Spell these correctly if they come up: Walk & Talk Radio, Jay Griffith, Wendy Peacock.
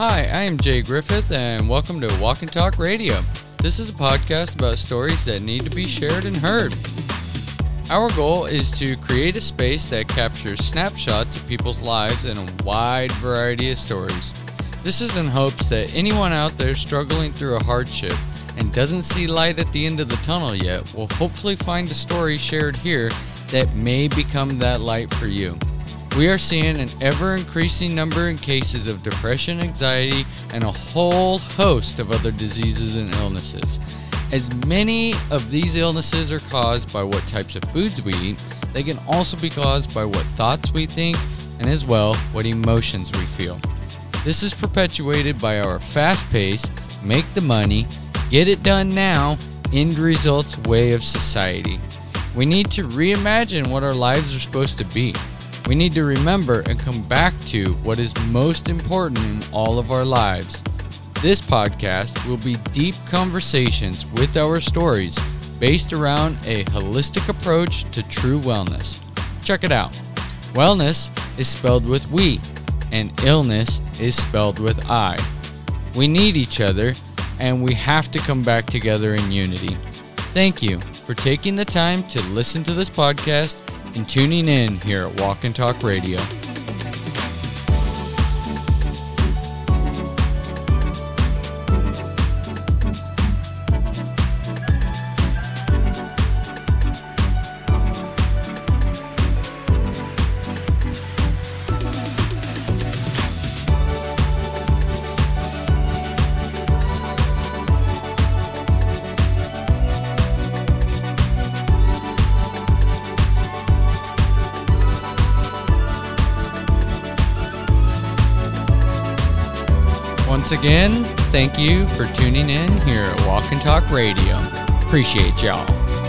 Hi, I am Jay Griffith, and welcome to Walk and Talk Radio. This is a podcast about stories that need to be shared and heard. Our goal is to create a space that captures snapshots of people's lives and a wide variety of stories. This is in hopes that anyone out there struggling through a hardship and doesn't see light at the end of the tunnel yet will hopefully find a story shared here that may become that light for you. We are seeing an ever-increasing number in cases of depression, anxiety, and a whole host of other diseases and illnesses. As many of these illnesses are caused by what types of foods we eat, they can also be caused by what thoughts we think and as well what emotions we feel. This is perpetuated by our fast pace, make the money, get it done now, end results way of society. We need to reimagine what our lives are supposed to be. We need to remember and come back to what is most important in all of our lives. This podcast will be deep conversations with our stories based around a holistic approach to true wellness. Check it out. Wellness is spelled with we, and illness is spelled with I. We need each other, and we have to come back together in unity. Thank you for taking the time to listen to this podcast and tuning in here at Walk and Talk Radio. Once again, thank you for tuning in here at Walk and Talk Radio. Appreciate y'all.